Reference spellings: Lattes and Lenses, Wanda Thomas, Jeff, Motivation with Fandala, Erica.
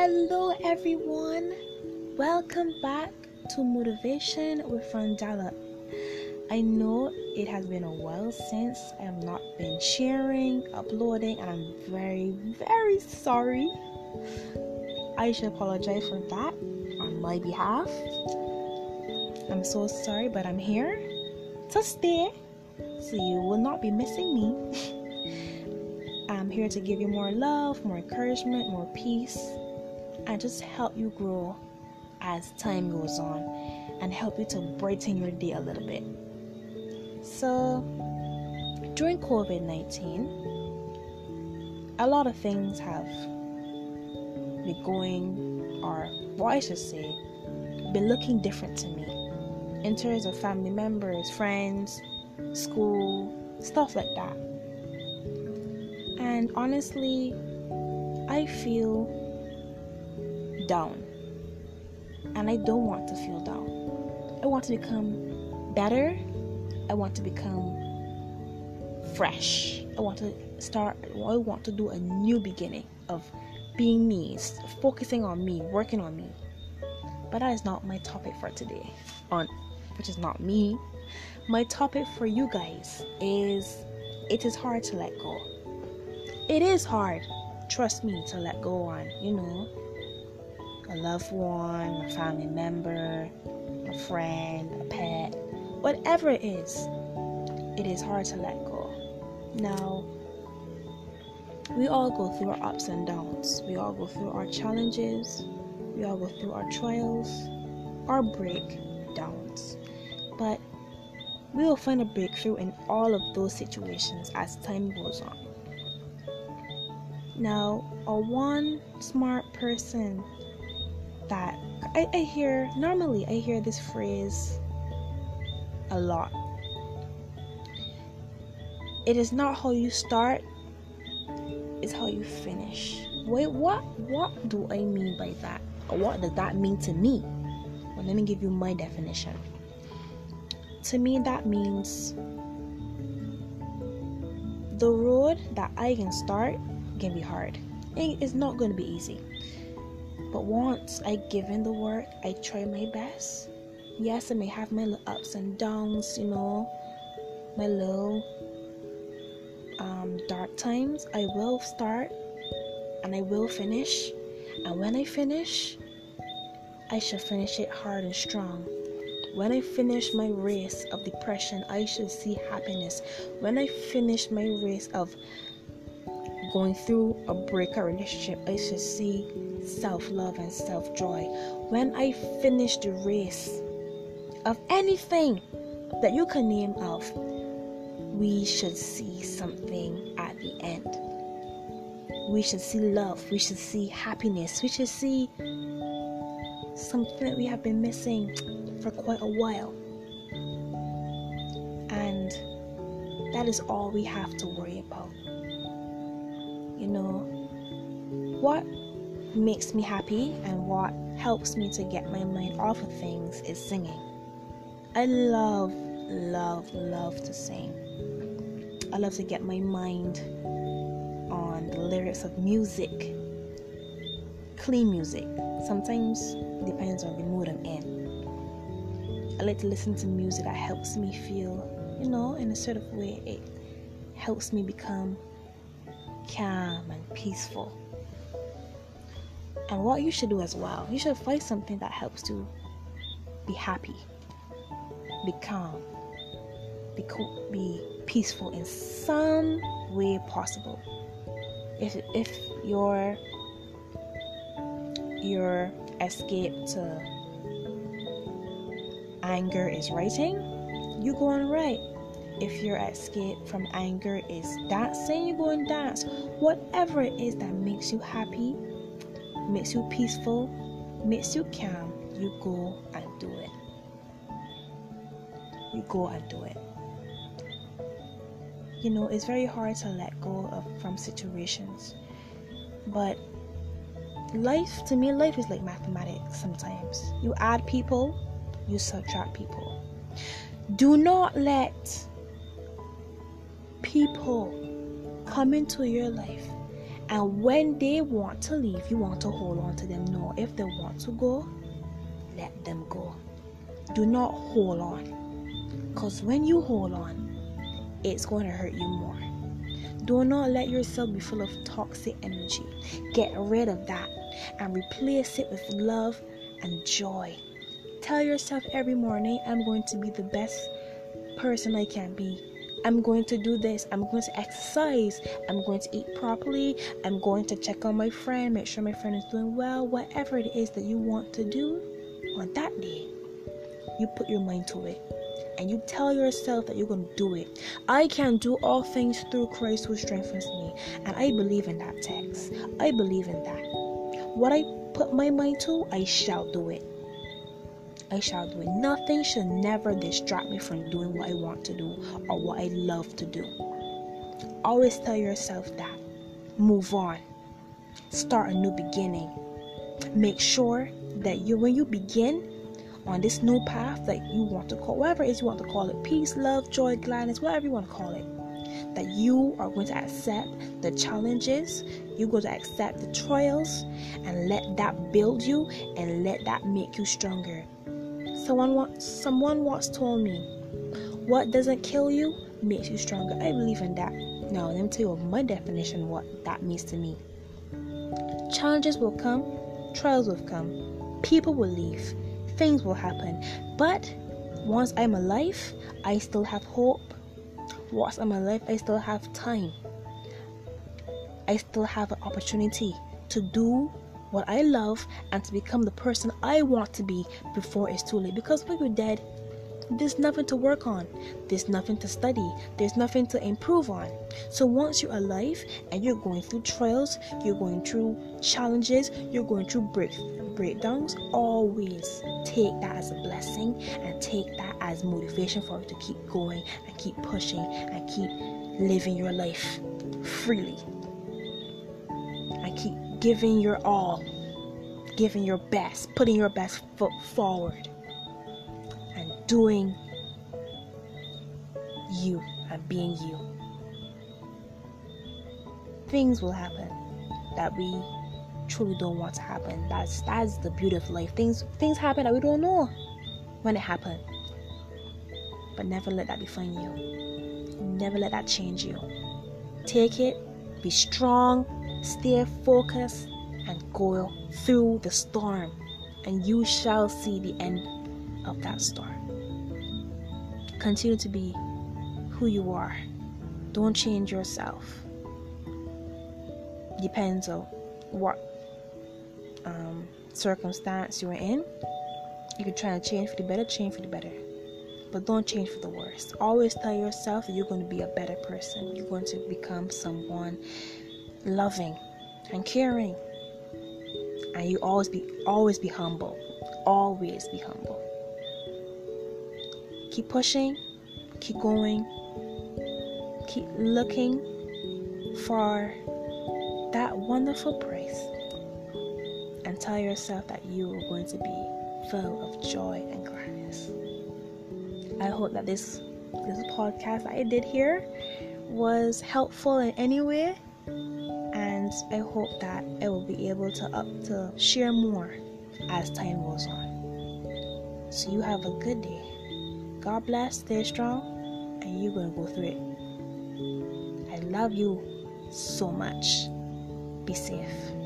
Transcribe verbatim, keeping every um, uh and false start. Hello everyone, welcome back to Motivation with Fandala. I know it has been a while since I have not been sharing, uploading, and I'm very very sorry. I should apologize for that on my behalf. I'm so sorry, but I'm here to stay, so you will not be missing me. I'm here to give you more love, more encouragement, more peace, and just help you grow as time goes on and help you to brighten your day a little bit. So during covid nineteen, a lot of things have been going, or what I should say, been looking different to me in terms of family members, friends, school, stuff like that. And honestly, I feel down, and I don't want to feel down. I want to become better. I want to become fresh. I want to start I want to do a new beginning of being me, focusing on me, working on me. But that is not my topic for today, on which is not me. My topic for you guys is, it is hard to let go. It is hard, trust me, to let go on, you know, a loved one, a family member, a friend, a pet, whatever it is, it is hard to let go. Now, we all go through our ups and downs. We all go through our challenges. We all go through our trials, our breakdowns. But we will find a breakthrough in all of those situations as time goes on. Now, a one smart person that I, I hear normally I hear this phrase a lot. It is not how you start, it's how you finish. Wait, what what do I mean by that? Or what does that mean to me? Well, let me give you my definition. To me, that means the road that I can start can be hard. It is not going to be easy. But once I give in the work, I try my best. Yes, I may have my little ups and downs, you know, my little um, dark times. I will start and I will finish. And when I finish, I shall finish it hard and strong. When I finish my race of depression, I shall see happiness. When I finish my race of going through a break or relationship, I should see self-love and self-joy. When I finish the race of anything that you can name of, we should see something at the end. We should see love, we should see happiness, we should see something that we have been missing for quite a while. And that is all we have to worry about. You know, what makes me happy and what helps me to get my mind off of things is singing. I love, love, love to sing. I love to get my mind on the lyrics of music, clean music. Sometimes it depends on the mood I'm in. I like to listen to music that helps me feel, you know, in a sort of way. It helps me become calm and peaceful. And what you should do as well, you should find something that helps you be happy, be calm, be co- be peaceful in some way possible. If if your your escape to anger is writing, you go and write. If your escape from anger is dancing, you go and dance. Whatever it is that makes you happy, makes you peaceful, makes you calm, you go and do it. You go and do it. You know, it's very hard to let go of from situations. But life, to me, life is like mathematics sometimes. You add people, you subtract people. Do not let people come into your life And when they want to leave, you want to hold on to them. No, if they want to go, let them go. Do not hold on. Because when you hold on, it's going to hurt you more. Do not let yourself be full of toxic energy. Get rid of that and replace it with love and joy. Tell yourself every morning, I'm going to be the best person I can be. I'm going to do this. I'm going to exercise. I'm going to eat properly. I'm going to check on my friend, make sure my friend is doing well. Whatever it is that you want to do on that day, you put your mind to it. And you tell yourself that you're going to do it. I can do all things through Christ who strengthens me. And I believe in that text. I believe in that. What I put my mind to, I shall do it. I shall do it. Nothing should never distract me from doing what I want to do or what I love to do. Always tell yourself that. Move on. Start a new beginning. Make sure that you, when you begin on this new path that you want to call, whatever it is you want to call it, peace, love, joy, gladness, whatever you want to call it, that you are going to accept the challenges, you're going to accept the trials, and let that build you and let that make you stronger. Someone once, someone once told me, what doesn't kill you makes you stronger. I believe in that. Now, let me tell you my definition, what that means to me. Challenges will come, trials will come, people will leave, things will happen. But once I'm alive, I still have hope. Once I'm alive, I still have time. I still have an opportunity to do what I love and to become the person I want to be before it's too late. Because when you're dead, there's nothing to work on, there's nothing to study, there's nothing to improve on. So once you're alive and you're going through trials, you're going through challenges, you're going through break breakdowns, always take that as a blessing and take that as motivation for you to keep going and keep pushing and keep living your life freely. Keep giving your all, giving your best, putting your best foot forward, and doing you and being you. Things will happen that we truly don't want to happen. That's that's the beauty of life. Things things happen that we don't know when it happened. But never let that define you. Never let that change you. Take it. Be strong. Stay focused and go through the storm, and you shall see the end of that storm. Continue to be who you are. Don't change yourself. Depends on what um, circumstance you're in. You can try to change for the better, change for the better. But don't change for the worst. Always tell yourself that you're going to be a better person. You're going to become someone loving and caring, and you always be always be humble. Always be humble. Keep pushing, keep going, keep looking for that wonderful praise, and tell yourself that you are going to be full of joy and gladness. I hope that this this podcast I did here was helpful in any way. I hope that I will be able to up to share more as time goes on. So you have a good day. God bless, stay strong, and you're going to go through it. I love you so much. Be safe.